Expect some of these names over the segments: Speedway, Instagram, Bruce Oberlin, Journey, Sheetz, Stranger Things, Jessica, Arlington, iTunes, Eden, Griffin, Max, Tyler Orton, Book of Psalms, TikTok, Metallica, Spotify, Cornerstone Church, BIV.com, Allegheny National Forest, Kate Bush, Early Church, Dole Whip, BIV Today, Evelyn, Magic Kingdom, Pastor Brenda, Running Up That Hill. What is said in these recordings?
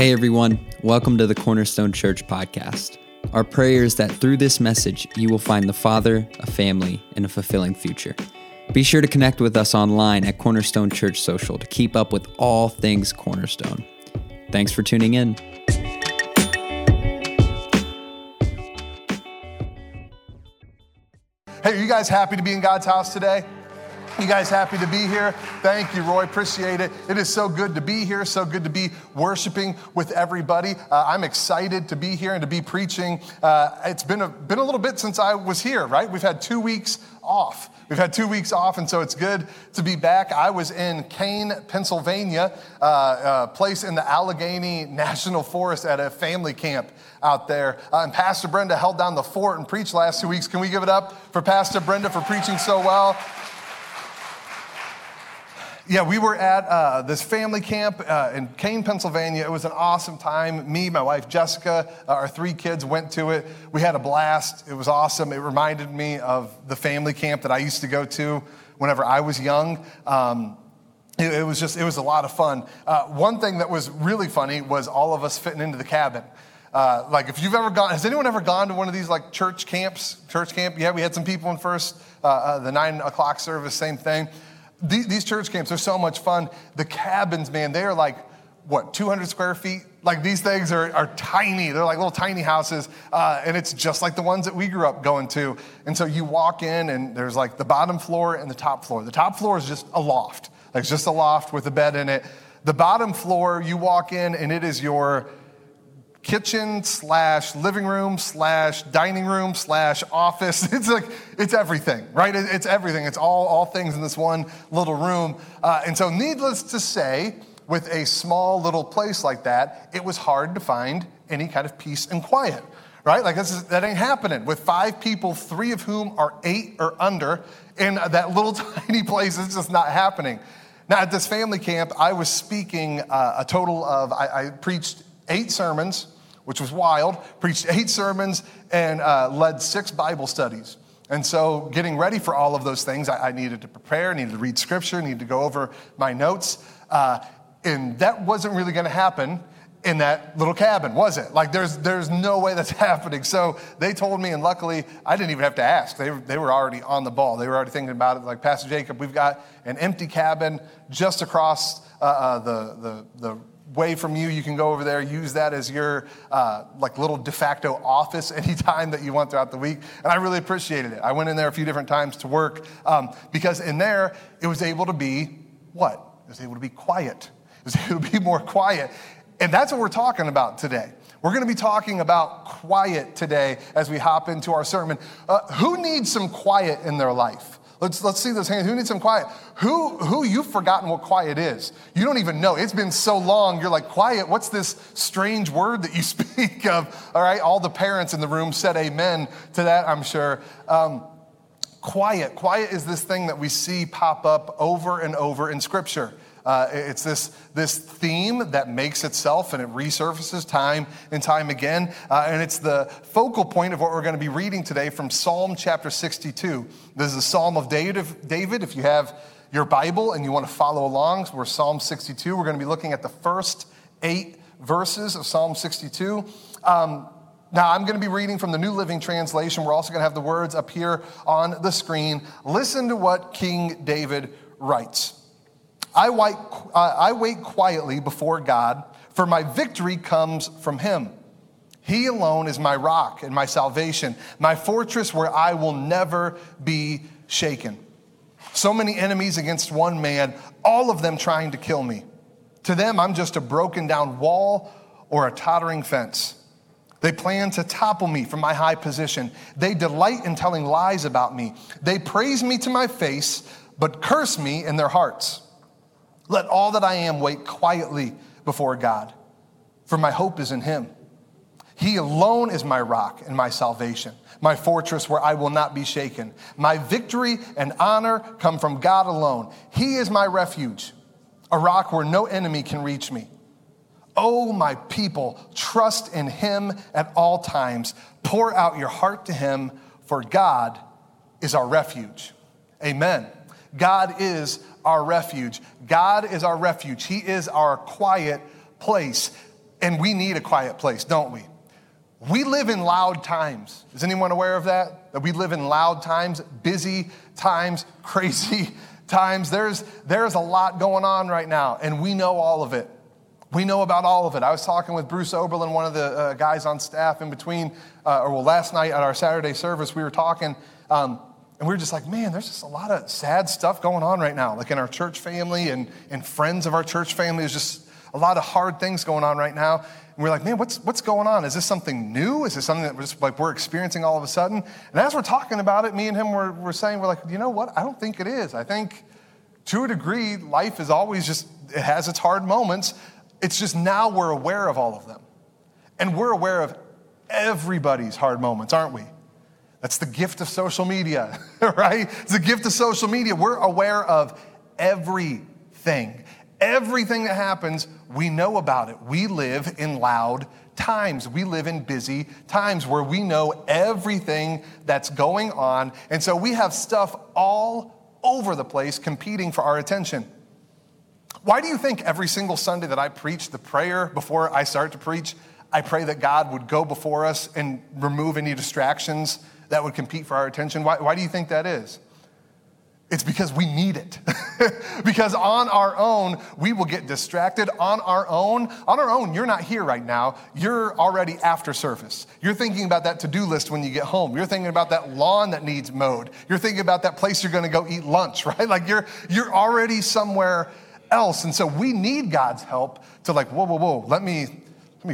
Hey everyone, welcome to the Cornerstone Church podcast. Our prayer is that through this message, you will find the Father, a family, and a fulfilling future. Be sure to connect with us online at Cornerstone Church Social to keep up with all things Cornerstone. Thanks for tuning in. Hey, are you guys happy to be in God's house today? You guys happy to be here? Thank you, Roy. Appreciate it. It is so good to be here. So good to be worshiping with everybody. I'm excited to be here and to be preaching. It's been a little bit since I was here, right? We've had 2 weeks off. We've had 2 weeks off, and so it's good to be back. I was in Kane, Pennsylvania, a place in the Allegheny National Forest at a family camp out there. And Pastor Brenda held down the fort and preached last 2 weeks. Can we give it up for Pastor Brenda for preaching so well? Yeah, we were at this family camp in Kane, Pennsylvania. It was an awesome time. Me, my wife, Jessica, our three kids went to it. We had a blast. It was awesome. It reminded me of the family camp that I used to go to whenever I was young. It was a lot of fun. One thing that was really funny was all of us fitting into the cabin. Like if you've ever gone, has anyone ever gone to one of these like church camps? Church camp? Yeah, we had some people in first, the 9 o'clock service, same thing. These church camps are so much fun. The cabins, man, they are like, 200 square feet? Like these things are tiny. They're like little tiny houses. And it's just like the ones that we grew up going to. And so you walk in and there's like the bottom floor and the top floor. The top floor is just a loft. Like it's just a loft with a bed in it. The bottom floor, you walk in and it is your kitchen / living room / dining room / office. It's like, it's everything, right? It's everything. It's all things in this one little room. And so needless to say, with a small little place like that, it was hard to find any kind of peace and quiet, right? Like that ain't happening. With 5 people, 3 of whom are 8 or under in that little tiny place, it's just not happening. Now at this family camp, I was speaking a total of, I preached 8 sermons, which was wild, preached 8 sermons and led 6 Bible studies. And so getting ready for all of those things, I needed to prepare, needed to read scripture, needed to go over my notes. And that wasn't really gonna happen in that little cabin, was it? Like there's no way that's happening. So they told me, and luckily I didn't even have to ask. They were already on the ball. They were already thinking about it. Like, Pastor Jacob, we've got an empty cabin just across the way from you can go over there, use that as your little de facto office anytime that you want throughout the week. And I really appreciated it. I went in there a few different times to work because in there it was able to be what? It was able to be quiet. It was able to be more quiet. And that's what we're talking about today. We're gonna be talking about quiet today as we hop into our sermon. Who needs some quiet in their life? Let's see those hands. Who needs some quiet? Who you've forgotten what quiet is? You don't even know. It's been so long. You're like, quiet, what's this strange word that you speak of? All right, all the parents in the room said amen to that, I'm sure. Quiet. Quiet is this thing that we see pop up over and over in Scripture. It's this theme that makes itself and it resurfaces time and time again. And it's the focal point of what we're going to be reading today from Psalm chapter 62. This is a Psalm of David. If you have your Bible and you want to follow along, we're Psalm 62. We're going to be looking at the first 8 verses of Psalm 62. Now, I'm going to be reading from the New Living Translation. We're also going to have the words up here on the screen. Listen to what King David writes. I wait quietly before God, for my victory comes from him. He alone is my rock and my salvation, my fortress where I will never be shaken. So many enemies against one man, all of them trying to kill me. To them, I'm just a broken down wall or a tottering fence. They plan to topple me from my high position. They delight in telling lies about me. They praise me to my face, but curse me in their hearts. Let all that I am wait quietly before God, for my hope is in him. He alone is my rock and my salvation, my fortress where I will not be shaken. My victory and honor come from God alone. He is my refuge, a rock where no enemy can reach me. Oh, my people, trust in him at all times. Pour out your heart to him, for God is our refuge. Amen. God is our refuge. God is our refuge. He is our quiet place. And we need a quiet place, don't we? We live in loud times. Is anyone aware of that? That we live in loud times, busy times, crazy times. There's a lot going on right now, and we know all of it. We know about all of it. I was talking with Bruce Oberlin, one of the guys on staff in between, last night at our Saturday service, we were talking, and we were just like, man, there's just a lot of sad stuff going on right now, like in our church family and friends of our church family. There's just a lot of hard things going on right now. And we're like, man, what's going on? Is this something new? Is this something that we're experiencing all of a sudden? And as we're talking about it, me and him were saying, we're like, you know what? I don't think it is. I think to a degree, life is always just, it has its hard moments. It's just now we're aware of all of them. And we're aware of everybody's hard moments, aren't we? That's the gift of social media, right? It's the gift of social media. We're aware of everything. Everything that happens, we know about it. We live in loud times. We live in busy times where we know everything that's going on. And so we have stuff all over the place competing for our attention. Why do you think every single Sunday that I preach the prayer before I start to preach, I pray that God would go before us and remove any distractions that would compete for our attention? Why do you think that is? It's because we need it. Because on our own, we will get distracted. On our own, you're not here right now. You're already after service. You're thinking about that to-do list when you get home. You're thinking about that lawn that needs mowed. You're thinking about that place you're going to go eat lunch, right? Like you're already somewhere else. And so we need God's help to whoa, let me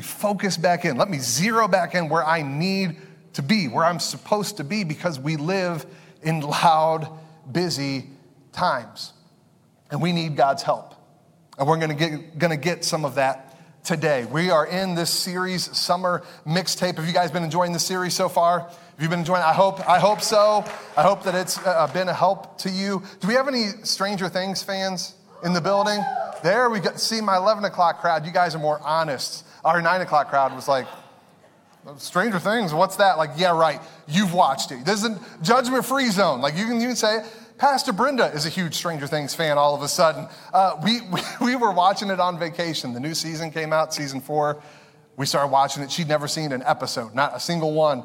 focus back in. Let me zero back in where I need to be, where I'm supposed to be, because we live in loud, busy times, and we need God's help. And we're gonna get some of that today. We are in this series, Summer Mixtape. Have you guys been enjoying the series so far? Have you been enjoying it? I hope so. I hope that it's been a help to you. Do we have any Stranger Things fans in the building? There we go. See, my 11 o'clock crowd, you guys are more honest. Our 9 o'clock crowd was like, Stranger Things, what's that? Like, yeah, right. You've watched it. This is a judgment-free zone. Like, you can say, Pastor Brenda is a huge Stranger Things fan all of a sudden. We were watching it on vacation. The new season came out, season 4. We started watching it. She'd never seen an episode, not a single one.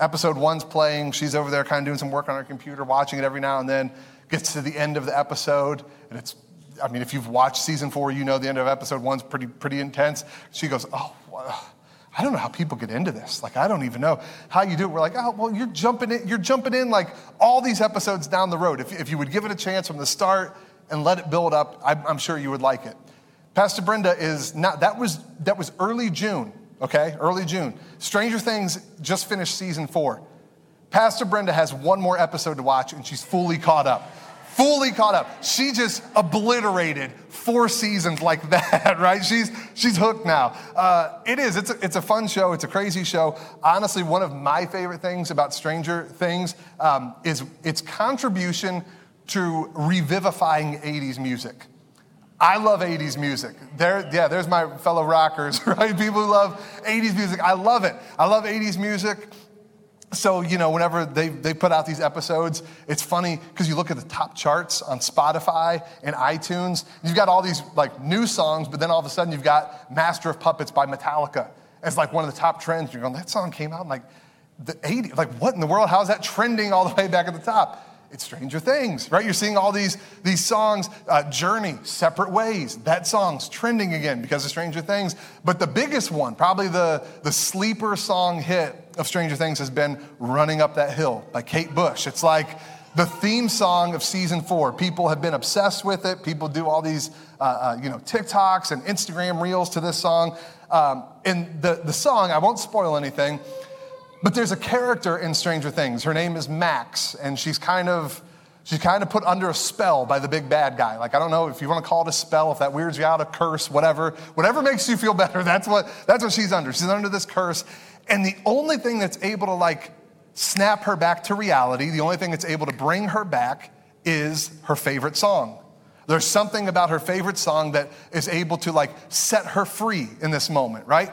Episode 1's playing. She's over there kind of doing some work on her computer, watching it every now and then. Gets to the end of the episode, and it's, I mean, if you've watched season 4, you know the end of episode 1's pretty intense. She goes, oh, wow. I don't know how people get into this. Like, I don't even know how you do it. We're like, oh, well, you're jumping in like all these episodes down the road. If you would give it a chance from the start and let it build up, I'm sure you would like it. Pastor Brenda is not, that was early June, okay? Early June. Stranger Things just finished season 4. Pastor Brenda has one more episode to watch, and she's fully caught up. Fully caught up. She just obliterated 4 seasons like that, right? She's hooked now. It's a fun show. It's a crazy show. Honestly, one of my favorite things about Stranger Things is its contribution to revivifying 80s music. I love 80s music. There's my fellow rockers, right? People who love 80s music. I love it. I love 80s music. So, you know, whenever they put out these episodes, it's funny because you look at the top charts on Spotify and iTunes. And you've got all these, like, new songs, but then all of a sudden you've got Master of Puppets by Metallica as, like, one of the top trends. You're going, that song came out in, like, the 80s. Like, what in the world? How is that trending all the way back at the top? It's Stranger Things, right? You're seeing all these songs. Journey, Separate Ways. That song's trending again because of Stranger Things. But the biggest one, probably the sleeper song hit of Stranger Things has been Running Up That Hill by Kate Bush. It's like the theme song of season 4. People have been obsessed with it. People do all these, TikToks and Instagram reels to this song. And the song, I won't spoil anything, but there's a character in Stranger Things. Her name is Max, and she's kind of put under a spell by the big bad guy. Like, I don't know if you want to call it a spell, if that weirds you out, a curse, whatever makes you feel better. That's what she's under. She's under this curse. And the only thing that's able to, like, snap her back to reality, the only thing that's able to bring her back is her favorite song. There's something about her favorite song that is able to, like, set her free in this moment, right?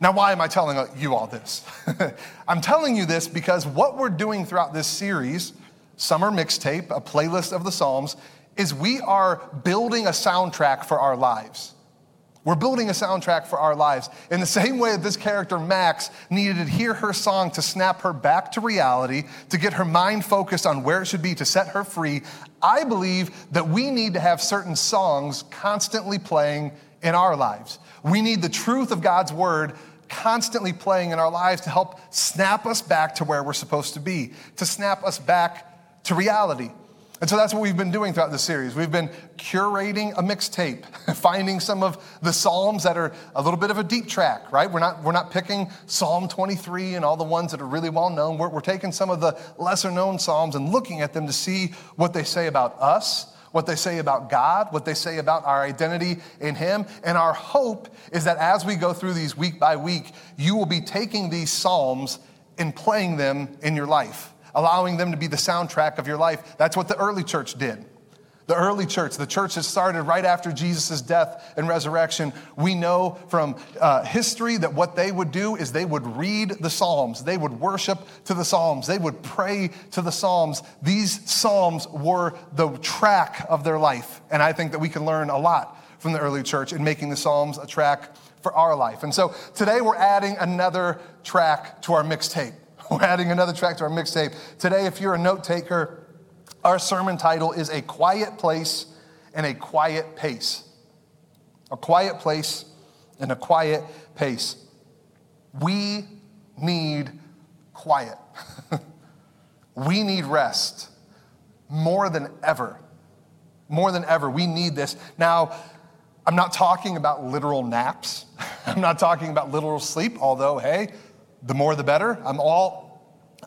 Now, why am I telling you all this? I'm telling you this because what we're doing throughout this series, Summer Mixtape, a playlist of the Psalms, is we are building a soundtrack for our lives. We're building a soundtrack for our lives. In the same way that this character, Max, needed to hear her song to snap her back to reality, to get her mind focused on where it should be, to set her free, I believe that we need to have certain songs constantly playing in our lives. We need the truth of God's word constantly playing in our lives to help snap us back to where we're supposed to be, to snap us back to reality. And so that's what we've been doing throughout this series. We've been curating a mixtape, finding some of the psalms that are a little bit of a deep track, right? We're not picking Psalm 23 and all the ones that are really well known. We're taking some of the lesser known psalms and looking at them to see what they say about us, what they say about God, what they say about our identity in Him. And our hope is that as we go through these week by week, you will be taking these psalms and playing them in your life, allowing them to be the soundtrack of your life. That's what the early church did. The early church, the church that started right after Jesus' death and resurrection, we know from history that what they would do is they would read the Psalms. They would worship to the Psalms. They would pray to the Psalms. These Psalms were the track of their life. And I think that we can learn a lot from the early church in making the Psalms a track for our life. And so today we're adding another track to our mixtape. We're adding another track to our mixtape. Today, if you're a note taker, our sermon title is A Quiet Place and a Quiet Pace. A quiet place and a quiet pace. We need quiet. We need rest more than ever. More than ever, we need this. Now, I'm not talking about literal naps. I'm not talking about literal sleep, although, hey, the more the better.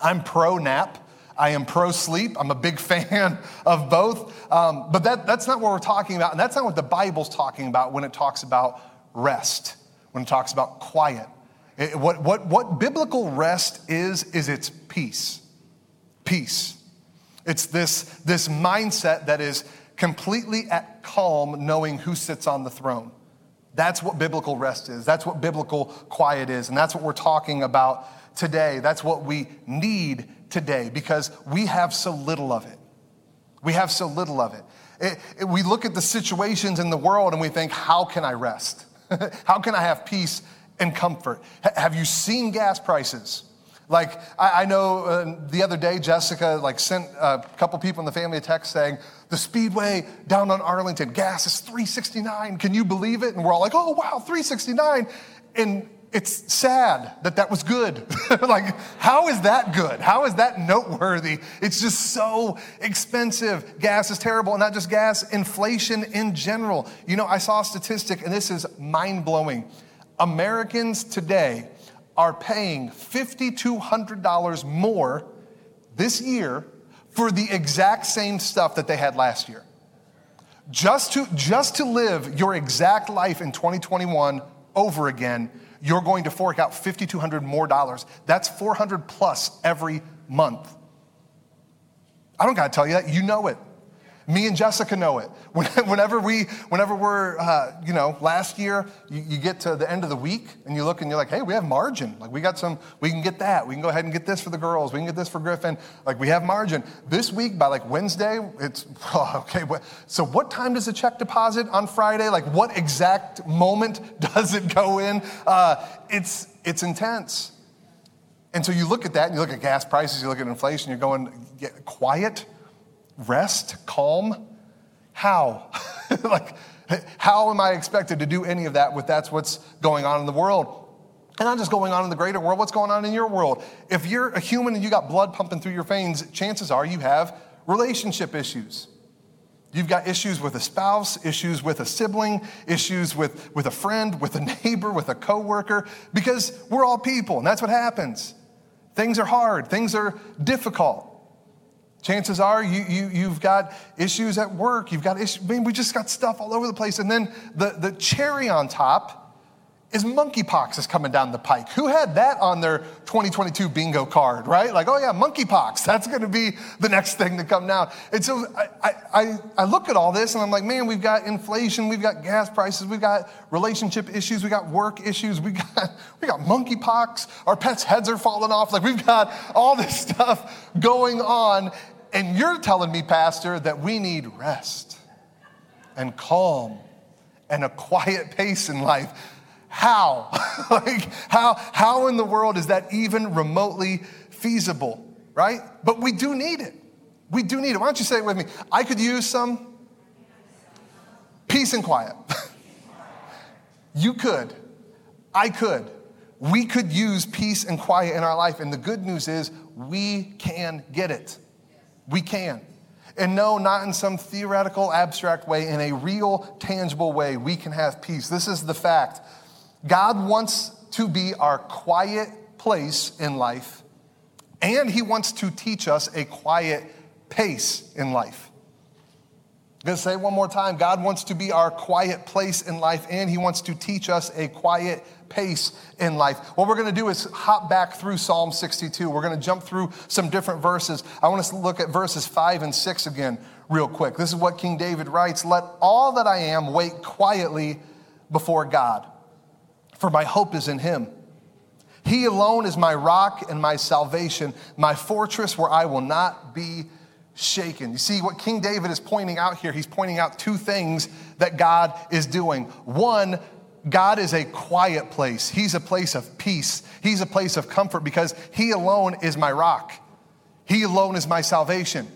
I'm pro-nap. I am pro-sleep. I'm a big fan of both. But that's not what we're talking about. And that's not what the Bible's talking about when it talks about rest, when it talks about quiet. What biblical rest is its peace. Peace. It's this mindset that is completely at calm, knowing who sits on the throne. That's what biblical rest is. That's what biblical quiet is. And that's what we're talking about today. That's what we need today because we have so little of it. We have so little of it. We look at the situations in the world and we think, how can I rest? How can I have peace and comfort? Have you seen gas prices? Like, I know the other day, Jessica sent a couple people in the family a text saying, the Speedway down on Arlington, gas is $3.69. Can you believe it? And we're all like, oh, wow, $3.69. And it's sad that was good. Like, how is that good? How is that noteworthy? It's just so expensive. Gas is terrible. And not just gas, inflation in general. You know, I saw a statistic, and this is mind-blowing. Americans today are paying $5,200 more this year for the exact same stuff that they had last year. Just to live your exact life in 2021 over again, you're going to fork out $5,200 more dollars. That's $400 plus every month. I don't gotta tell you that, you know it. Me and Jessica know it. Whenever we're, last year, you get to the end of the week and you look and you're like, hey, we have margin. Like we got some, we can get that. We can go ahead and get this for the girls. We can get this for Griffin. Like we have margin. This week by Wednesday, it's, okay. So what time does the check deposit on Friday? Like what exact moment does it go in? It's intense. And so you look at that and you look at gas prices, you look at inflation, you're going, quiet. Rest, calm, how? How am I expected to do any of that with that's what's going on in the world? And not just going on in the greater world, what's going on in your world? If you're a human and you got blood pumping through your veins, chances are you have relationship issues. You've got issues with a spouse, issues with a sibling, issues with a friend, with a neighbor, with a coworker, because we're all people and that's what happens. Things are hard, things are difficult. Chances are you've got issues at work. You've got issues. I mean, we just got stuff all over the place. And then the cherry on top is monkeypox is coming down the pike. Who had that on their 2022 bingo card, right? Like, oh yeah, monkeypox. That's going to be the next thing to come down. And so I look at all this and I'm like, man, we've got inflation, we've got gas prices, we've got relationship issues, we got work issues, we got monkeypox. Our pets' heads are falling off. Like we've got all this stuff going on. And you're telling me, Pastor, that we need rest and calm and a quiet pace in life. How? How in the world is that even remotely feasible, right? But we do need it. We do need it. Why don't you say it with me? I could use some peace and quiet. You could. I could. We could use peace and quiet in our life. And the good news is we can get it. We can. And no, not in some theoretical, abstract way. In a real, tangible way, we can have peace. This is the fact. God wants to be our quiet place in life, and he wants to teach us a quiet pace in life. I'm going to say it one more time. God wants to be our quiet place in life, and he wants to teach us a quiet pace in life. What we're going to do is hop back through Psalm 62. We're going to jump through some different verses. I want us to look at verses 5 and 6 again real quick. This is what King David writes. Let all that I am wait quietly before God, for my hope is in him. He alone is my rock and my salvation, my fortress where I will not be shaken. You see, what King David is pointing out here, he's pointing out two things that God is doing. One, God is a quiet place. He's a place of peace. He's a place of comfort because he alone is my rock. He alone is my salvation.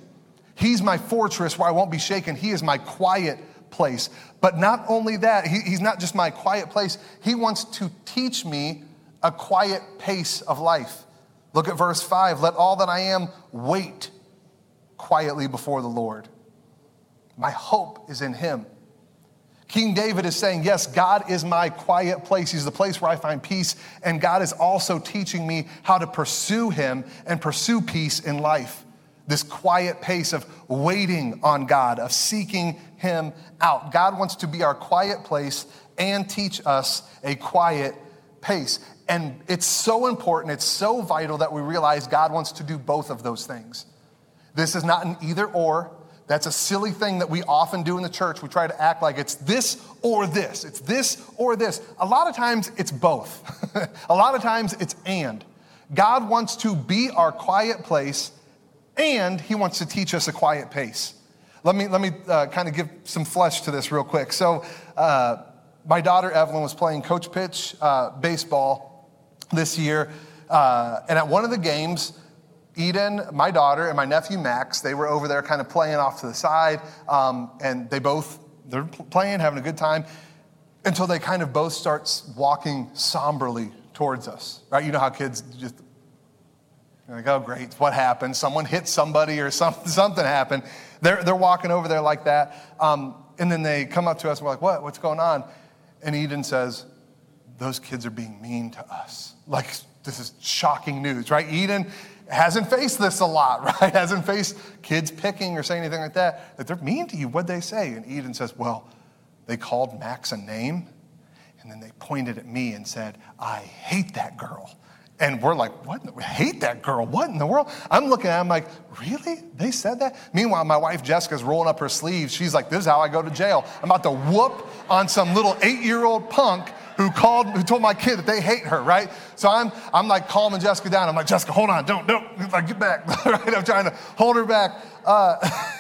He's my fortress where I won't be shaken. He is my quiet place. But not only that, he's not just my quiet place. He wants to teach me a quiet pace of life. Look at verse 5. Let all that I am wait quietly before the Lord. My hope is in him. King David is saying, yes, God is my quiet place. He's the place where I find peace. And God is also teaching me how to pursue him and pursue peace in life. This quiet pace of waiting on God, of seeking him out. God wants to be our quiet place and teach us a quiet pace. And it's so important, it's so vital that we realize God wants to do both of those things. This is not an either or. That's a silly thing that we often do in the church. We try to act like it's this or this. It's this or this. A lot of times it's both. A lot of times it's and. God wants to be our quiet place and he wants to teach us a quiet pace. Let me kind of give some flesh to this real quick. So my daughter Evelyn was playing coach pitch baseball this year. And at one of the games, Eden, my daughter, and my nephew Max, they were over there kind of playing off to the side. And they're playing, having a good time, until they kind of both start walking somberly towards us. Right? You know how kids just, you're like, oh, great, what happened? Someone hit somebody or something happened. They're walking over there like that. And then they come up to us and we're like, what? What's going on? And Eden says, those kids are being mean to us. Like, this is shocking news, right? Eden hasn't faced this a lot, right? Hasn't faced kids picking or saying anything like that. That they're mean to you. What'd they say? And Eden says, well, they called Max a name, and then they pointed at me and said, I hate that girl. And we're like, what? I hate that girl. What in the world? I'm looking at him like, really? They said that? Meanwhile, my wife Jessica's rolling up her sleeves. She's like, this is how I go to jail. I'm about to whoop on some little 8-year-old punk who told my kid that they hate her, right? So I'm like calming Jessica down. I'm like, Jessica, hold on, don't, like, get back, right? I'm trying to hold her back. But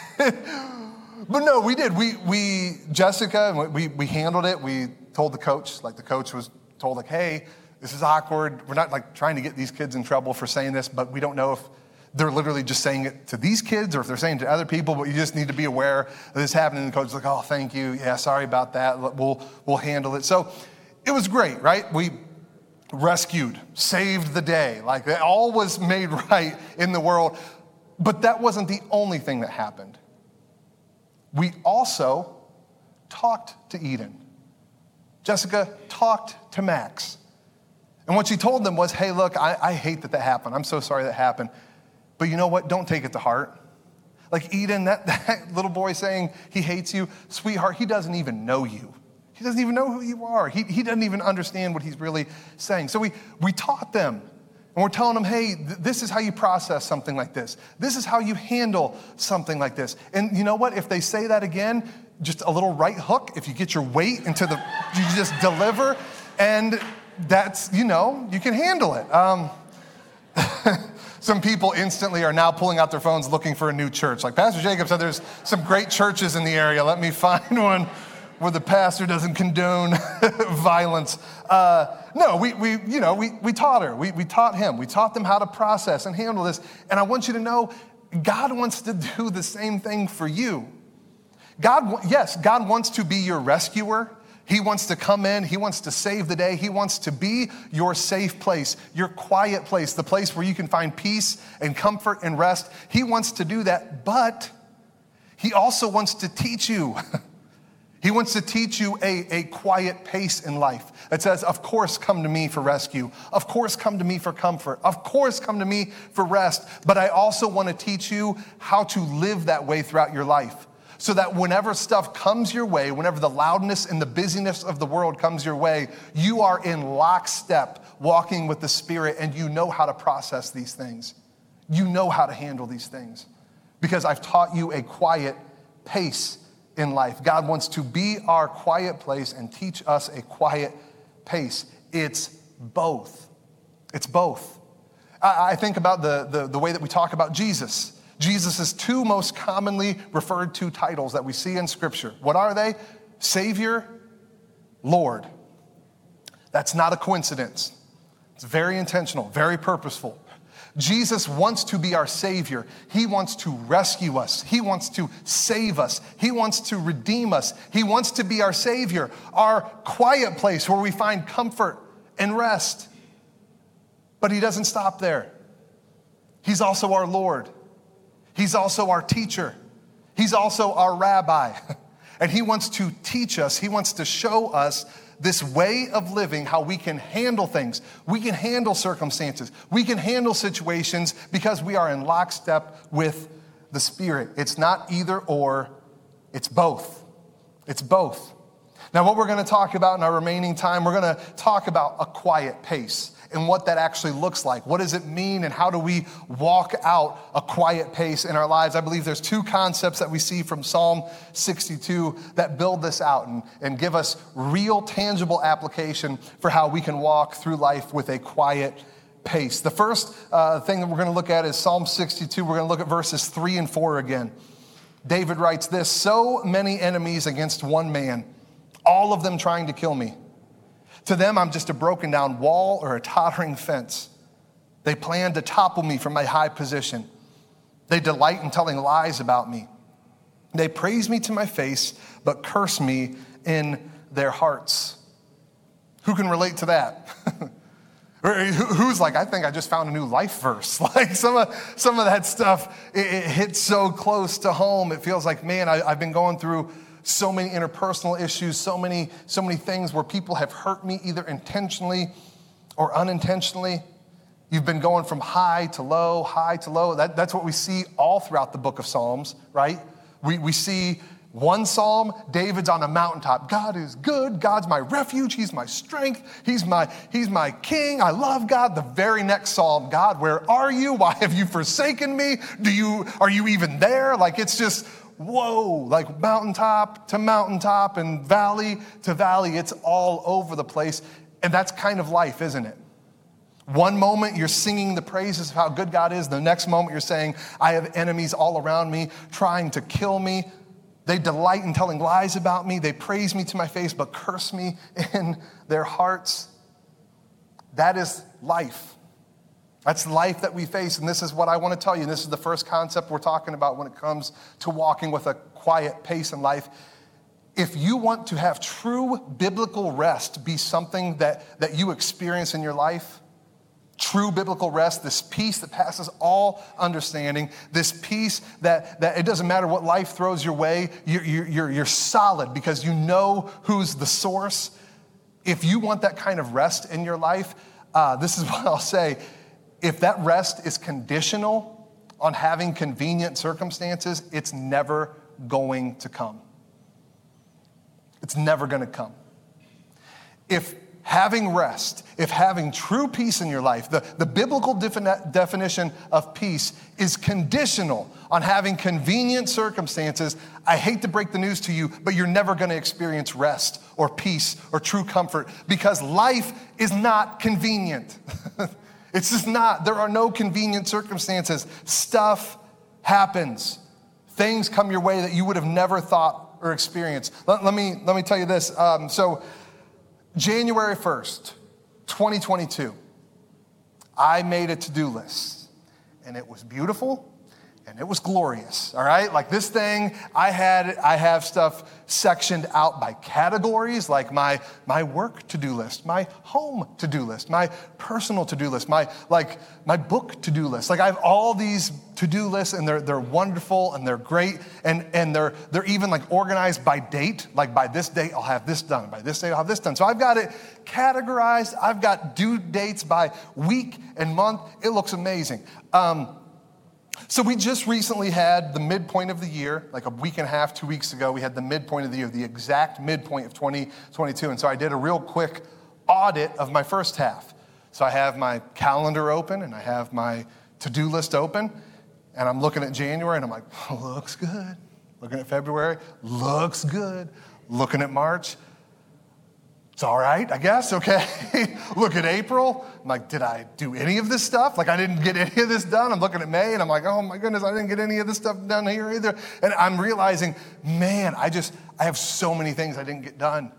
no, we did. We Jessica, we handled it. We told the coach, like the coach was told, like, hey, this is awkward. We're not like trying to get these kids in trouble for saying this, but we don't know if they're literally just saying it to these kids or if they're saying it to other people, but you just need to be aware of this happening. And the coach's like, oh, thank you. Yeah, sorry about that. We'll handle it. So it was great, right? We rescued, saved the day. Like, all was made right in the world. But that wasn't the only thing that happened. We also talked to Eden. Jessica talked to Max. And what she told them was, hey, look, I hate that happened. I'm so sorry that happened. But you know what? Don't take it to heart. Like, Eden, that little boy saying he hates you, sweetheart, he doesn't even know you. He doesn't even know who you are. He doesn't even understand what he's really saying. So we taught them, and we're telling them, hey, this is how you process something like this. This is how you handle something like this. And you know what? If they say that again, just a little right hook. If you get your weight into the, you just deliver, and that's, you know, you can handle it. Some people instantly are now pulling out their phones looking for a new church. Like Pastor Jacob said, there's some great churches in the area. Let me find one where the pastor doesn't condone violence. No, we taught her. We taught him. We taught them how to process and handle this. And I want you to know, God wants to do the same thing for you. God wants to be your rescuer. He wants to come in. He wants to save the day. He wants to be your safe place, your quiet place, the place where you can find peace and comfort and rest. He wants to do that, but he also wants to teach you. He wants to teach you a quiet pace in life that says, of course, come to me for rescue. Of course, come to me for comfort. Of course, come to me for rest. But I also want to teach you how to live that way throughout your life, so that whenever stuff comes your way, whenever the loudness and the busyness of the world comes your way, you are in lockstep walking with the Spirit, and you know how to process these things. You know how to handle these things because I've taught you a quiet pace in life. God wants to be our quiet place and teach us a quiet pace. It's both. It's both. I think about the way that we talk about Jesus. Jesus' two most commonly referred to titles that we see in Scripture. What are they? Savior, Lord. That's not a coincidence. It's very intentional, very purposeful. Jesus wants to be our Savior. He wants to rescue us. He wants to save us. He wants to redeem us. He wants to be our Savior, our quiet place where we find comfort and rest. But he doesn't stop there. He's also our Lord. He's also our teacher. He's also our rabbi. And he wants to teach us. He wants to show us this way of living, how we can handle things. We can handle circumstances. We can handle situations because we are in lockstep with the Spirit. It's not either or, it's both. It's both. Now, what we're going to talk about in our remaining time, we're going to talk about a quiet pace and what that actually looks like. What does it mean, and how do we walk out a quiet pace in our lives? I believe there's two concepts that we see from Psalm 62 that build this out and give us real, tangible application for how we can walk through life with a quiet pace. The first thing that we're going to look at is Psalm 62. We're going to look at verses 3 and 4 again. David writes this, "So many enemies against one man, all of them trying to kill me. To them, I'm just a broken down wall or a tottering fence. They plan to topple me from my high position. They delight in telling lies about me. They praise me to my face, but curse me in their hearts." Who can relate to that? Who's like, I think I just found a new life verse. Like some of that stuff, it hits so close to home. It feels like, man, I've been going through so many interpersonal issues, so many things where people have hurt me either intentionally or unintentionally. You've been going from high to low, high to low. That's what we see all throughout the book of Psalms, right? We see one psalm, David's on a mountaintop. God is good. God's my refuge. He's my strength. He's my king. I love God. The very next psalm, God, where are you? Why have you forsaken me? Are you even there? Like, it's just, whoa, like mountaintop to mountaintop and valley to valley. It's all over the place. And that's kind of life, isn't it? One moment you're singing the praises of how good God is. The next moment you're saying, I have enemies all around me trying to kill me. They delight in telling lies about me. They praise me to my face, but curse me in their hearts. That is life. That's life that we face, and this is what I want to tell you. This is the first concept we're talking about when it comes to walking with a quiet pace in life. If you want to have true biblical rest be something that you experience in your life, true biblical rest, this peace that passes all understanding, this peace that it doesn't matter what life throws your way, you're solid because you know who's the source. If you want that kind of rest in your life, this is what I'll say. If that rest is conditional on having convenient circumstances, it's never going to come. It's never going to come. If having rest, if having true peace in your life, the biblical definition of peace is conditional on having convenient circumstances, I hate to break the news to you, but you're never going to experience rest or peace or true comfort because life is not convenient. It's just not. There are no convenient circumstances. Stuff happens. Things come your way that you would have never thought or experience. Let me tell you this. So January 1st, 2022, I made a to-do list, and it was beautiful, and it was glorious, all right? Like this thing, I have stuff sectioned out by categories, like my work to-do list, my home to-do list, my personal to-do list, my book to-do list. Like I have all these to-do lists, and they're wonderful, and they're great, and they're even like organized by date. Like by this date, I'll have this done. By this date, I'll have this done. So I've got it categorized. I've got due dates by week and month. It looks amazing. So we just recently had the midpoint of the year, like a week and a half, 2 weeks ago, we had the midpoint of the year, the exact midpoint of 2022. And so I did a real quick audit of my first half. So I have my calendar open and I have my to-do list open, and I'm looking at January and I'm like, looks good. Looking at February, looks good. Looking at March, it's all right, I guess, okay. Look at April. I'm like, did I do any of this stuff? Like, I didn't get any of this done. I'm looking at May, and I'm like, oh, my goodness, I didn't get any of this stuff done here either. And I'm realizing, man, I have so many things I didn't get done.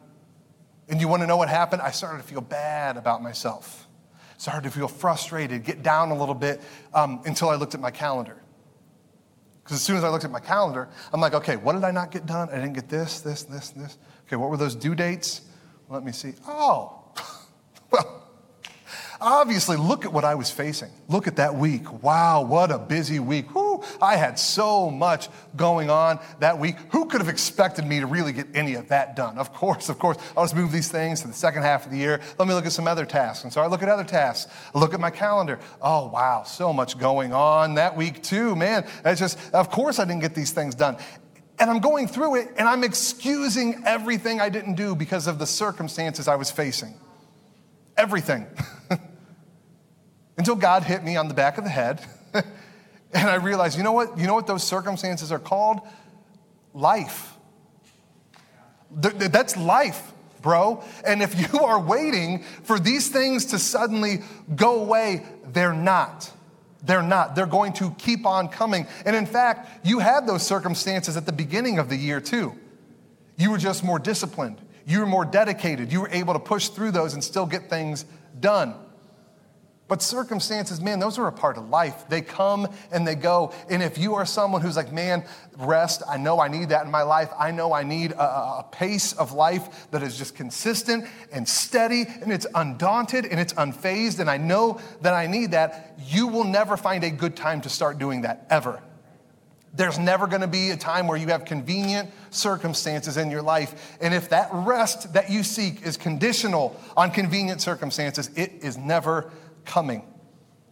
And you want to know what happened? I started to feel bad about myself. Started to feel frustrated, get down a little bit until I looked at my calendar. Because as soon as I looked at my calendar, I'm like, okay, what did I not get done? I didn't get this. Okay, what were those due dates? Let me see. Oh, well, obviously, look at what I was facing. Look at that week. Wow, what a busy week. Woo, I had so much going on that week. Who could have expected me to really get any of that done? Of course. I'll just move these things to the second half of the year. Let me look at some other tasks. And so I look at other tasks. I look at my calendar. Oh, wow, so much going on that week too, man. It's just, of course, I didn't get these things done. And I'm going through it, and I'm excusing everything I didn't do because of the circumstances I was facing. Everything. Until God hit me on the back of the head, and I realized, you know what those circumstances are called? Life. That's life, bro. And if you are waiting for these things to suddenly go away, they're not. They're not. They're going to keep on coming. And in fact, you had those circumstances at the beginning of the year too. You were just more disciplined. You were more dedicated. You were able to push through those and still get things done. But circumstances, man, those are a part of life. They come and they go. And if you are someone who's like, man, rest, I know I need that in my life. I know I need a pace of life that is just consistent and steady, and it's undaunted and it's unfazed, and I know that I need that. You will never find a good time to start doing that, ever. There's never going to be a time where you have convenient circumstances in your life. And if that rest that you seek is conditional on convenient circumstances, it is never coming.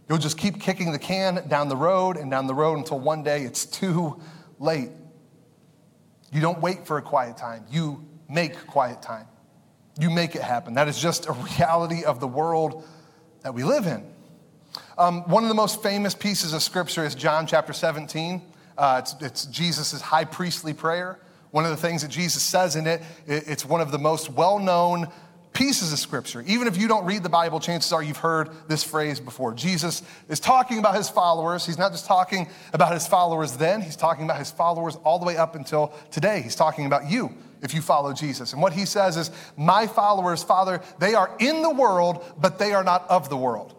You'll just keep kicking the can down the road until one day it's too late. You don't wait for a quiet time. You make quiet time. You make it happen. That is just a reality of the world that we live in. One of the most famous pieces of scripture is John chapter 17. It's Jesus' high priestly prayer. One of the things that Jesus says in it's one of the most well-known pieces of scripture. Even if you don't read the Bible, chances are you've heard this phrase before. Jesus is talking about his followers. He's not just talking about his followers then. He's talking about his followers all the way up until today. He's talking about you if you follow Jesus. And what he says is, my followers, Father, they are in the world, but they are not of the world.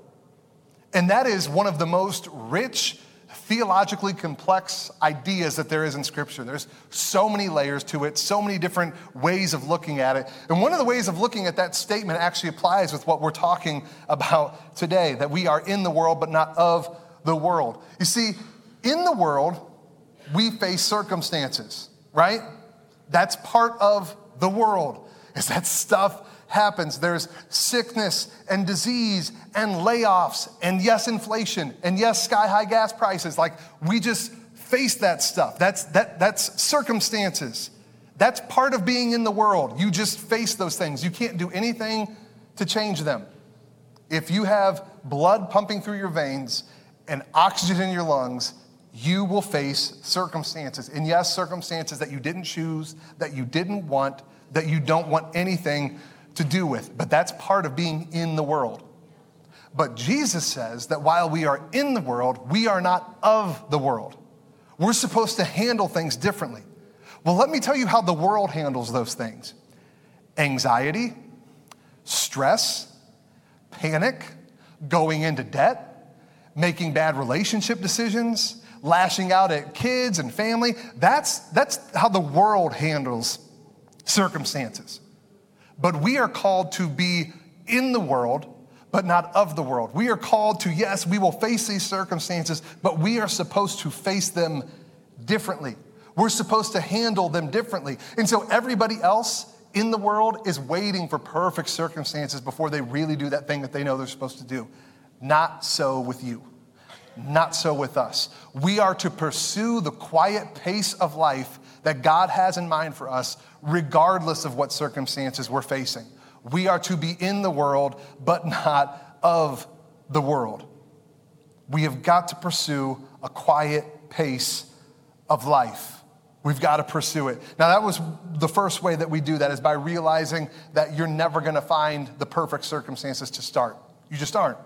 And that is one of the most rich, theologically complex ideas that there is in Scripture. There's so many layers to it, so many different ways of looking at it. And one of the ways of looking at that statement actually applies with what we're talking about today, that we are in the world but not of the world. You see, in the world, we face circumstances, right? That's part of the world, is that stuff happens. There's sickness and disease and layoffs and yes, inflation and yes, sky-high gas prices. Like we just face that stuff. That's circumstances. That's part of being in the world. You just face those things. You can't do anything to change them. If you have blood pumping through your veins and oxygen in your lungs, you will face circumstances. And yes, circumstances that you didn't choose, that you didn't want, that you don't want anything to do with, but that's part of being in the world. But Jesus says that while we are in the world, we are not of the world. We're supposed to handle things differently. Well, let me tell you how the world handles those things. Anxiety, stress, panic, going into debt, making bad relationship decisions, lashing out at kids and family. That's how the world handles circumstances. But we are called to be in the world, but not of the world. We are called to, yes, we will face these circumstances, but we are supposed to face them differently. We're supposed to handle them differently. And so everybody else in the world is waiting for perfect circumstances before they really do that thing that they know they're supposed to do. Not so with you. Not so with us. We are to pursue the quiet pace of life that God has in mind for us, regardless of what circumstances we're facing. We are to be in the world, but not of the world. We have got to pursue a quiet pace of life. We've got to pursue it. Now, that was the first way that we do that, is by realizing that you're never going to find the perfect circumstances to start. You just aren't.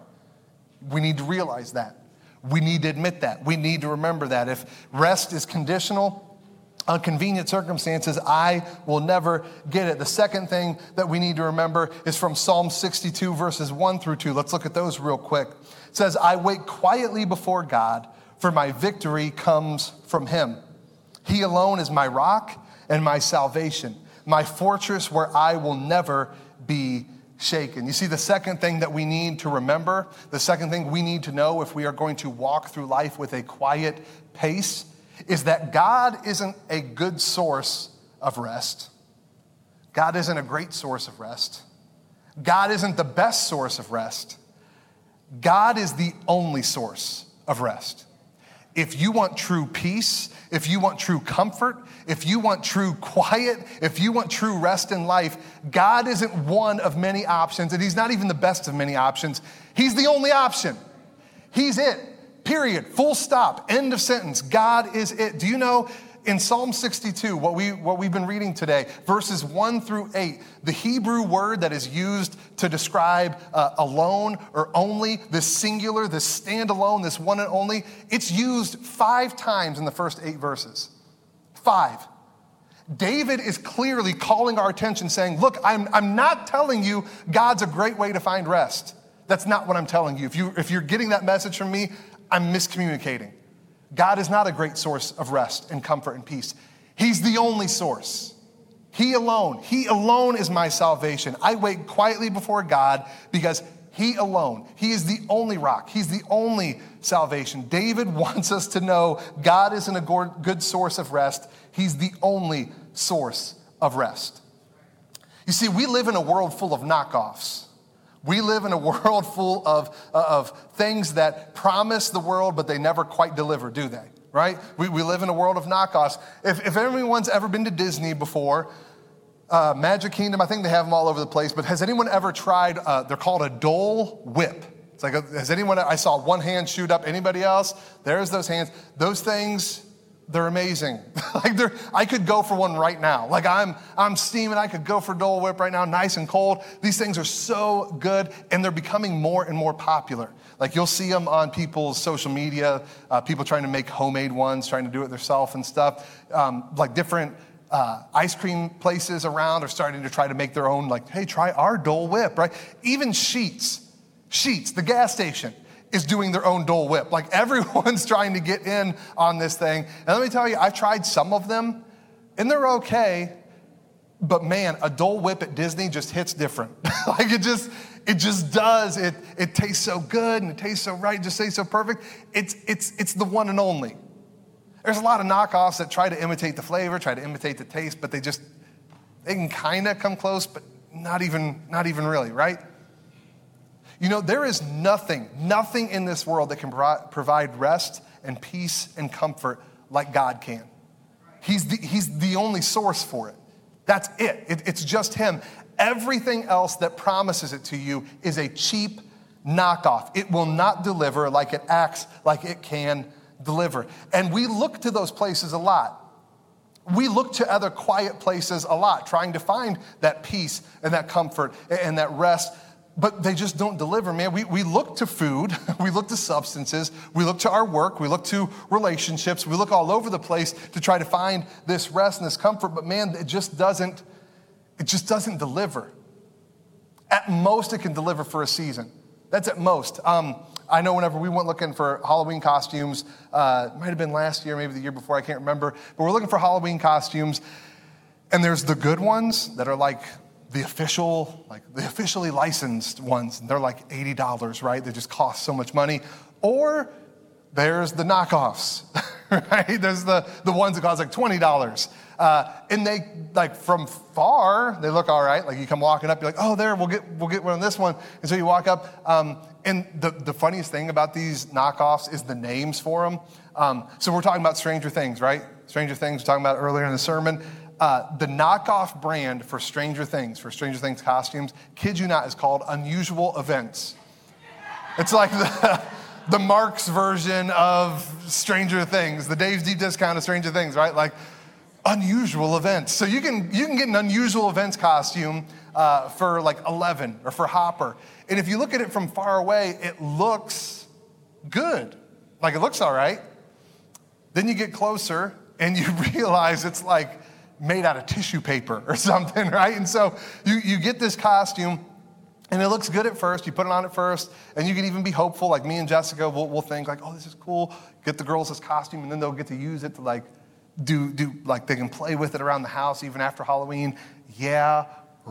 We need to realize that. We need to admit that. We need to remember that. If rest is conditional on convenient circumstances, I will never get it. The second thing that we need to remember is from Psalm 62, verses 1-2. Let's look at those real quick. It says, I wait quietly before God, for my victory comes from him. He alone is my rock and my salvation, my fortress where I will never be shaken. You see, the second thing that we need to remember, the second thing we need to know if we are going to walk through life with a quiet pace, is that God isn't a good source of rest. God isn't a great source of rest. God isn't the best source of rest. God is the only source of rest. If you want true peace, if you want true comfort, if you want true quiet, if you want true rest in life, God isn't one of many options, and he's not even the best of many options. He's the only option. He's it, period, full stop, end of sentence. God is it. Do you know in Psalm 62, what we've been reading today, verses 1-8, the Hebrew word that is used to describe alone or only, this singular, this standalone, this one and only, it's used 5 times in the first 8 verses. 5. David is clearly calling our attention, saying, look, I'm not telling you God's a great way to find rest. That's not what I'm telling you. If you're getting that message from me, I'm miscommunicating. God is not a great source of rest and comfort and peace. He's the only source. He alone is my salvation. I wait quietly before God because he alone, he is the only rock. He's the only salvation. David wants us to know God isn't a good source of rest. He's the only source of rest. You see, we live in a world full of knockoffs. We live in a world full of things that promise the world, but they never quite deliver, do they? Right? We live in a world of knockoffs. If everyone's ever been to Disney before, Magic Kingdom, I think they have them all over the place, but has anyone ever tried, they're called a Dole Whip. It's like, I saw one hand shoot up. Anybody else? There's those hands. Those things, they're amazing. I could go for one right now. I'm steaming. I could go for Dole Whip right now, nice and cold. These things are so good, and they're becoming more and more popular. You'll see them on people's social media, people trying to make homemade ones, trying to do it themselves and stuff. Different ice cream places around are starting to try to make their own, hey, try our Dole Whip, right? Even Sheetz, the gas station, is doing their own Dole Whip. Everyone's trying to get in on this thing. And let me tell you, I've tried some of them, and they're okay, but man, a Dole Whip at Disney just hits different. It just does. It tastes so good, and it tastes so right, it just tastes so perfect. It's the one and only. There's a lot of knockoffs that try to imitate the flavor, try to imitate the taste, but they can kind of come close, but not even really, right? There is nothing in this world that can provide rest and peace and comfort like God can. He's the only source for it. That's it. It's just him. Everything else that promises it to you is a cheap knockoff. It will not deliver like it acts like it can deliver. And we look to those places a lot. We look to other quiet places a lot, trying to find that peace and that comfort and that rest. But they just don't deliver, man. We look to food, we look to substances, we look to our work, we look to relationships, we look all over the place to try to find this rest and this comfort, but man, it just doesn't deliver. At most, it can deliver for a season. That's at most. I know whenever we went looking for Halloween costumes, it might have been last year, maybe the year before, I can't remember, but we're looking for Halloween costumes, and there's the good ones that are like the official, like the officially licensed ones, and they're like $80, right? They just cost so much money. Or there's the knockoffs, right? There's the ones that cost like $20. And they, like, from far, they look all right. Like, you come walking up, you're like, oh, there, we'll get one on this one. And so you walk up. And the funniest thing about these knockoffs is the names for them. So we're talking about Stranger Things, right? Stranger Things, we're talking about earlier in the sermon. The knockoff brand for Stranger Things costumes, kid you not, is called Unusual Events. It's like the Marx version of Stranger Things, the Dave's Deep Discount of Stranger Things, right? Like Unusual Events. So you can get an Unusual Events costume for like 11 or for Hopper. And if you look at it from far away, it looks good. Like it looks all right. Then you get closer and you realize it's like made out of tissue paper or something, right? And so you get this costume, and it looks good at first. You put it on at first, and you can even be hopeful. Like me and Jessica, we'll think like, oh, this is cool. Get the girls this costume, and then they'll get to use it to like do like they can play with it around the house even after Halloween. Yeah,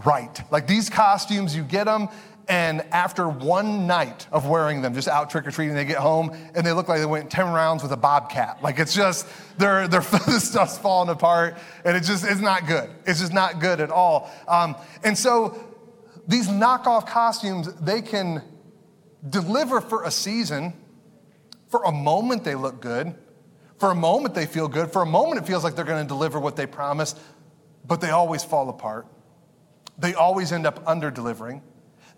right. Like these costumes, you get them, and after one night of wearing them, just out trick-or-treating, they get home, and they look like they went 10 rounds with a bobcat. Like, it's just, this stuff's falling apart, and it's not good. It's just not good at all. And so these knockoff costumes, they can deliver for a season. For a moment, they look good. For a moment, they feel good. For a moment, it feels like they're going to deliver what they promised, but they always fall apart. They always end up under-delivering.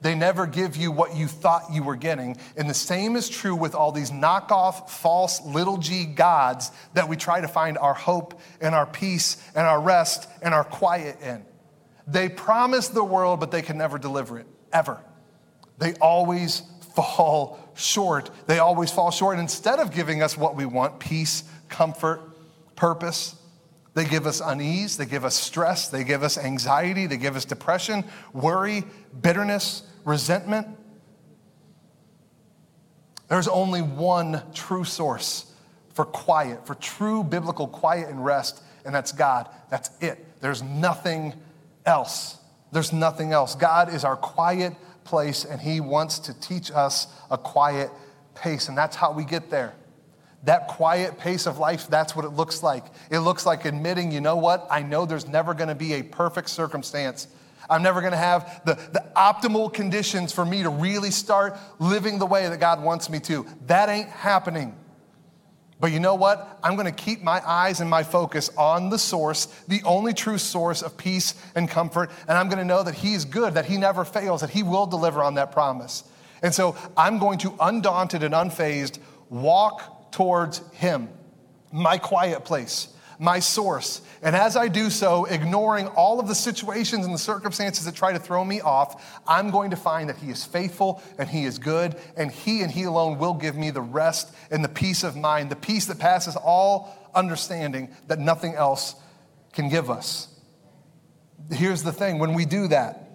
They never give you what you thought you were getting. And the same is true with all these knockoff, false, little g gods that we try to find our hope and our peace and our rest and our quiet in. They promise the world, but they can never deliver it, ever. They always fall short. They always fall short. And instead of giving us what we want, peace, comfort, purpose, they give us unease, they give us stress, they give us anxiety, they give us depression, worry, bitterness, resentment. There's only one true source for quiet, for true biblical quiet and rest, and that's God. That's it. There's nothing else. There's nothing else. God is our quiet place, and he wants to teach us a quiet pace, and that's how we get there. That quiet pace of life, that's what it looks like. It looks like admitting, you know what? I know there's never going to be a perfect circumstance. I'm never going to have the optimal conditions for me to really start living the way that God wants me to. That ain't happening. But you know what? I'm going to keep my eyes and my focus on the source, the only true source of peace and comfort, and I'm going to know that he's good, that he never fails, that he will deliver on that promise. And so I'm going to, undaunted and unfazed, walk towards him, my quiet place, my source. And as I do so, ignoring all of the situations and the circumstances that try to throw me off, I'm going to find that he is faithful and he is good, and he alone will give me the rest and the peace of mind, the peace that passes all understanding that nothing else can give us. Here's the thing, when we do that,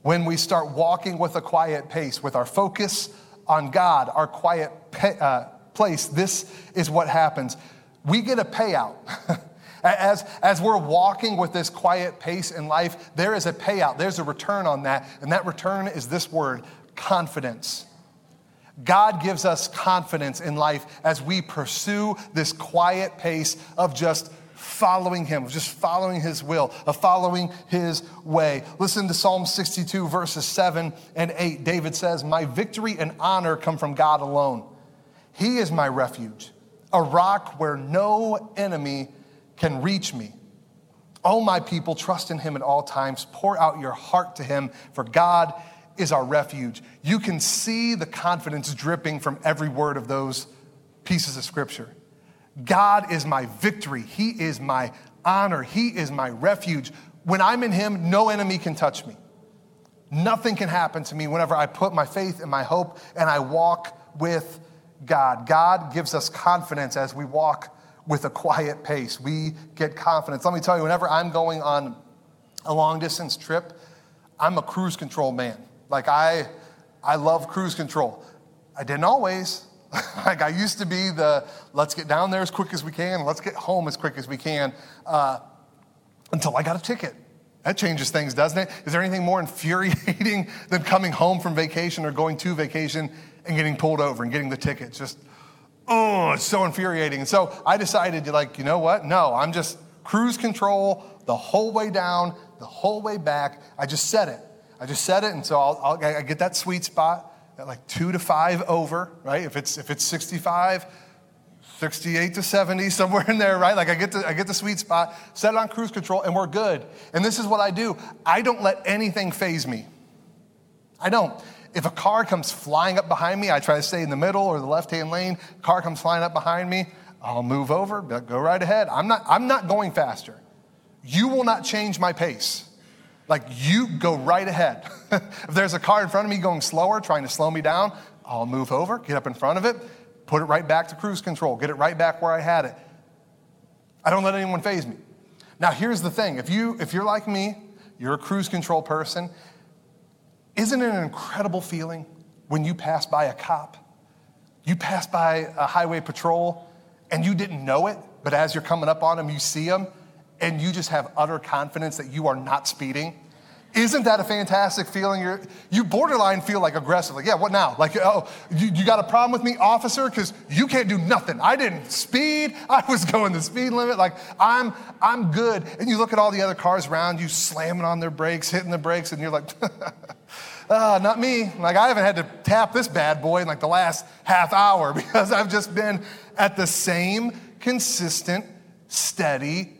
when we start walking with a quiet pace, with our focus on God, our quiet place, this is what happens. We get a payout. As we're walking with this quiet pace in life, there is a payout. There's a return on that, and that return is this word, confidence. God gives us confidence in life as we pursue this quiet pace of just following him, just following his will, of following his way. Listen to Psalm 62, verses 7 and 8. David says, "My victory and honor come from God alone. He is my refuge, a rock where no enemy can reach me. Oh, my people, trust in him at all times. Pour out your heart to him, for God is our refuge." You can see the confidence dripping from every word of those pieces of scripture. God is my victory. He is my honor. He is my refuge. When I'm in him, no enemy can touch me. Nothing can happen to me whenever I put my faith and my hope and I walk with God. God gives us confidence as we walk with a quiet pace. We get confidence. Let me tell you, whenever I'm going on a long distance trip, I'm a cruise control man. Like I love cruise control. I didn't always. Like I used to be the let's get down there as quick as we can, let's get home as quick as we can, until I got a ticket. That changes things, doesn't it? Is there anything more infuriating than coming home from vacation or going to vacation and getting pulled over and getting the ticket? Just, oh, it's so infuriating. And so I decided, like, you know what? No, I'm just cruise control the whole way down, the whole way back. I just said it, and so I get that sweet spot at like 2 to 5 over, right? If it's 65, 68 to 70, somewhere in there, right? Like I get the sweet spot, set it on cruise control, and we're good. And this is what I do. I don't let anything faze me. I don't. If a car comes flying up behind me, I try to stay in the middle or the left-hand lane. Car comes flying up behind me, I'll move over, go right ahead. I'm not going faster. You will not change my pace. Like, you go right ahead. If there's a car in front of me going slower, trying to slow me down, I'll move over, get up in front of it, put it right back to cruise control, get it right back where I had it. I don't let anyone faze me. Now, here's the thing. If you're like me, you're a cruise control person, isn't it an incredible feeling when you pass by a cop? You pass by a highway patrol, and you didn't know it, but as you're coming up on them, you see them, and you just have utter confidence that you are not speeding. Isn't that a fantastic feeling? You borderline feel like aggressive. Like, yeah, what now? Like, oh, you got a problem with me, officer? Because you can't do nothing. I didn't speed. I was going the speed limit. Like, I'm good. And you look at all the other cars around you slamming on their brakes, hitting the brakes, and you're like, not me. Like, I haven't had to tap this bad boy in like the last half hour because I've just been at the same consistent, steady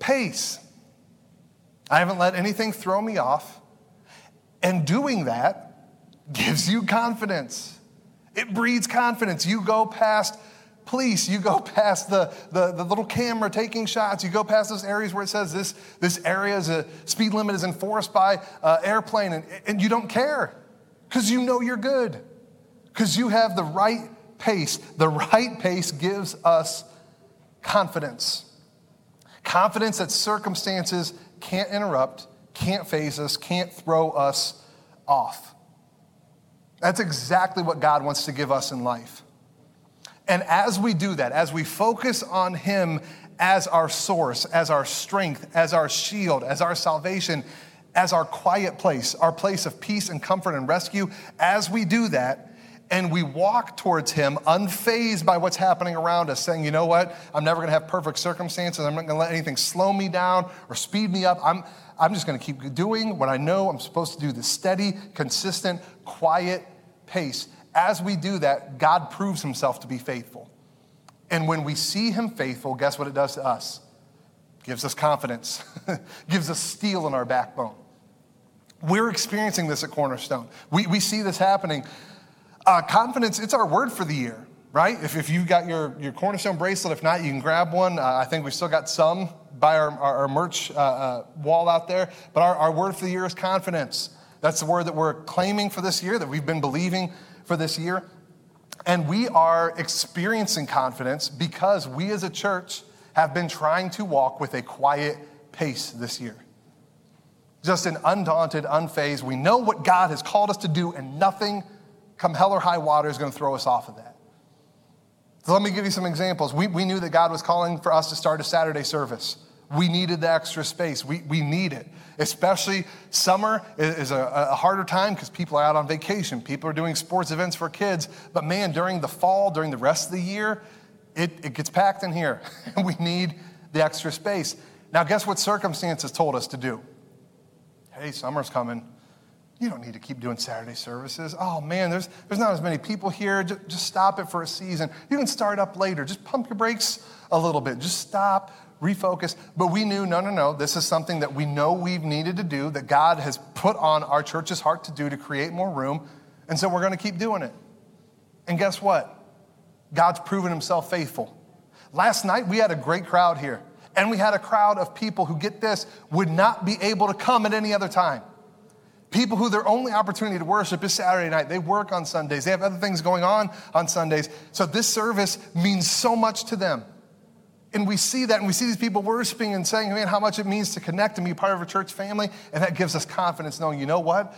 pace. I haven't let anything throw me off. And doing that gives you confidence. It breeds confidence. You go past police. You go past the little camera taking shots. You go past those areas where it says this area is a speed limit is enforced by airplane. And you don't care because you know you're good. Because you have the right pace. The right pace gives us confidence. Confidence that circumstances can't interrupt, can't phase us, can't throw us off. That's exactly what God wants to give us in life. And as we do that, as we focus on Him as our source, as our strength, as our shield, as our salvation, as our quiet place, our place of peace and comfort and rescue, as we do that, and we walk towards Him unfazed by what's happening around us, saying, you know what? I'm never going to have perfect circumstances. I'm not going to let anything slow me down or speed me up. I'm just going to keep doing what I know I'm supposed to do, the steady, consistent, quiet pace. As we do that, God proves Himself to be faithful. And when we see Him faithful, guess what it does to us? Gives us confidence. Gives us steel in our backbone. We're experiencing this at Cornerstone. We see this happening. Confidence, it's our word for the year, right? If you've got your Cornerstone bracelet, if not, you can grab one. I think we've still got some by our merch wall out there. But our word for the year is confidence. That's the word that we're claiming for this year, that we've been believing for this year. And we are experiencing confidence because we as a church have been trying to walk with a quiet pace this year. Just an undaunted, unfazed. We know what God has called us to do, and nothing come hell or high water is going to throw us off of that. So let me give you some examples. We knew that God was calling for us to start a Saturday service. We needed the extra space. We need it. Especially summer is a harder time because people are out on vacation. People are doing sports events for kids. But man, during the fall, during the rest of the year, it gets packed in here. And we need the extra space. Now, guess what circumstances told us to do? Hey, summer's coming. You don't need to keep doing Saturday services. Oh, man, there's not as many people here. Just stop it for a season. You can start up later. Just pump your brakes a little bit. Just stop, refocus. But we knew, no. This is something that we know we've needed to do, that God has put on our church's heart to do to create more room. And so we're going to keep doing it. And guess what? God's proven Himself faithful. Last night, we had a great crowd here. And we had a crowd of people who, get this, would not be able to come at any other time. People who their only opportunity to worship is Saturday night. They work on Sundays. They have other things going on Sundays. So this service means so much to them. And we see that, and we see these people worshiping and saying, man, how much it means to connect and be part of a church family. And that gives us confidence knowing, you know what?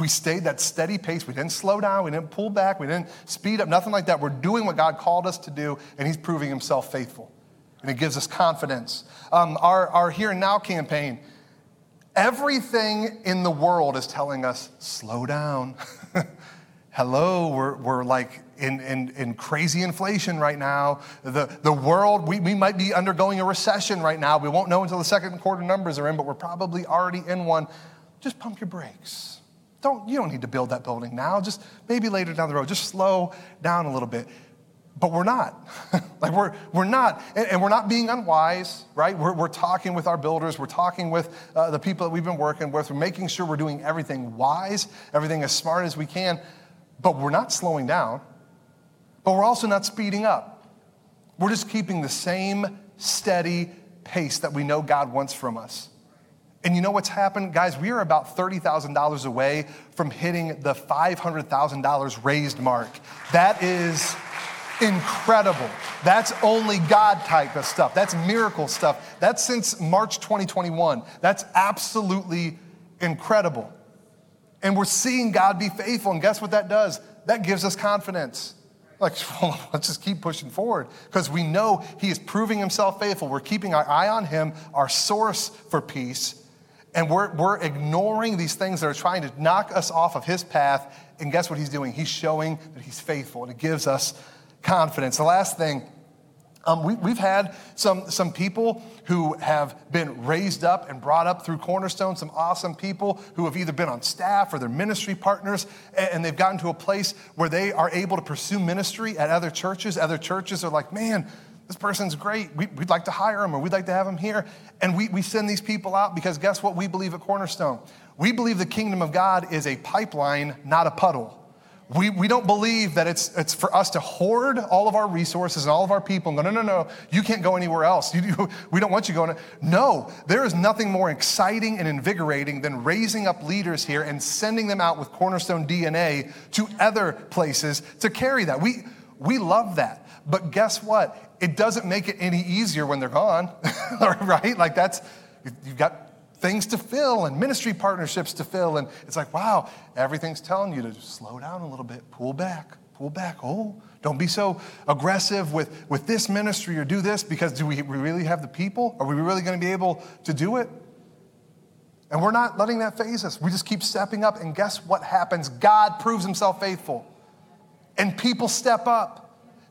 We stayed that steady pace. We didn't slow down. We didn't pull back. We didn't speed up. Nothing like that. We're doing what God called us to do, and he's proving himself faithful. And it gives us confidence. Our Here and Now campaign, everything in the world is telling us, slow down. Hello, we're like in crazy inflation right now. The world, we might be undergoing a recession right now. We won't know until the second quarter numbers are in, but we're probably already in one. Just pump your brakes. You don't need to build that building now. Just maybe later down the road. Just slow down a little bit. But we're not. Like we're not, and we're not being unwise, right? We're talking with our builders. We're talking with the people that we've been working with. We're making sure we're doing everything wise, everything as smart as we can. But we're not slowing down. But we're also not speeding up. We're just keeping the same steady pace that we know God wants from us. And you know what's happened? Guys, we are about $30,000 away from hitting the $500,000 raised mark. That is incredible. That's only God type of stuff. That's miracle stuff. That's since March 2021. That's absolutely incredible. And we're seeing God be faithful. And guess what that does? That gives us confidence. Like, well, let's just keep pushing forward because we know he is proving himself faithful. We're keeping our eye on him, our source for peace. And we're ignoring these things that are trying to knock us off of his path. And guess what he's doing? He's showing that he's faithful, and it gives us confidence. The last thing, we've had some people who have been raised up and brought up through Cornerstone, some awesome people who have either been on staff or they're ministry partners, and they've gotten to a place where they are able to pursue ministry at other churches. Other churches are like, man, this person's great. We'd like to hire him, or we'd like to have him here. And we send these people out because guess what we believe at Cornerstone? We believe the kingdom of God is a pipeline, not a puddle. We don't believe that it's for us to hoard all of our resources and all of our people. No, you can't go anywhere else. We don't want you going. No, there is nothing more exciting and invigorating than raising up leaders here and sending them out with Cornerstone DNA to other places to carry that. We love that. But guess what? It doesn't make it any easier when they're gone, right? Like you've got things to fill and ministry partnerships to fill. And it's like, wow, everything's telling you to just slow down a little bit, pull back. Oh, don't be so aggressive with this ministry or do this, because do we really have the people? Are we really going to be able to do it? And we're not letting that phase us. We just keep stepping up. And guess what happens? God proves himself faithful. And people step up.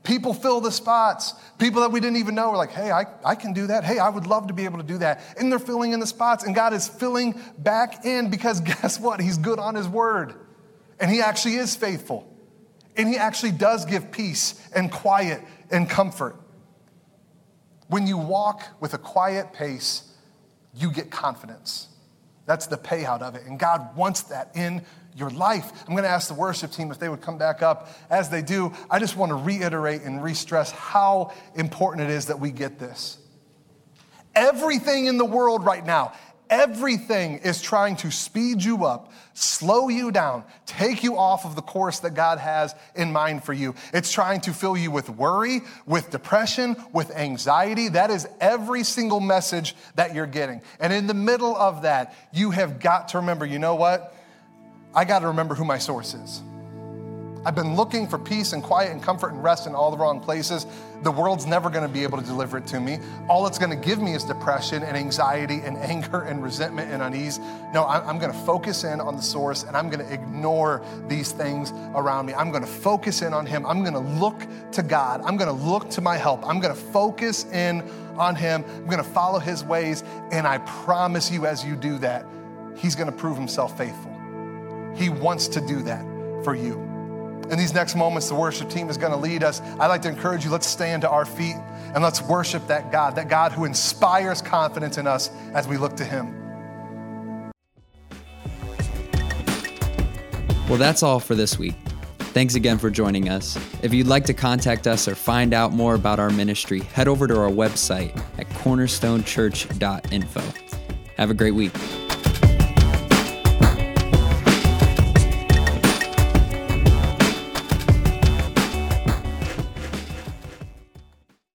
People fill the spots. People that we didn't even know are like, hey, I can do that. Hey, I would love to be able to do that. And they're filling in the spots. And God is filling back in because guess what? He's good on his word. And he actually is faithful. And he actually does give peace and quiet and comfort. When you walk with a quiet pace, you get confidence. That's the payout of it. And God wants that in your life. I'm going to ask the worship team if they would come back up. As they do, I just want to reiterate and re-stress how important it is that we get this. Everything in the world right now, everything is trying to speed you up, slow you down, take you off of the course that God has in mind for you. It's trying to fill you with worry, with depression, with anxiety. That is every single message that you're getting. And in the middle of that, you have got to remember, you know what? I got to remember who my source is. I've been looking for peace and quiet and comfort and rest in all the wrong places. The world's never going to be able to deliver it to me. All it's going to give me is depression and anxiety and anger and resentment and unease. No, I'm going to focus in on the source, and I'm going to ignore these things around me. I'm going to focus in on him. I'm going to look to God. I'm going to look to my help. I'm going to focus in on him. I'm going to follow his ways. And I promise you, as you do that, he's going to prove himself faithful. He wants to do that for you. In these next moments, the worship team is going to lead us. I'd like to encourage you, let's stand to our feet and let's worship that God who inspires confidence in us as we look to him. Well, that's all for this week. Thanks again for joining us. If you'd like to contact us or find out more about our ministry, head over to our website at cornerstonechurch.info. Have a great week.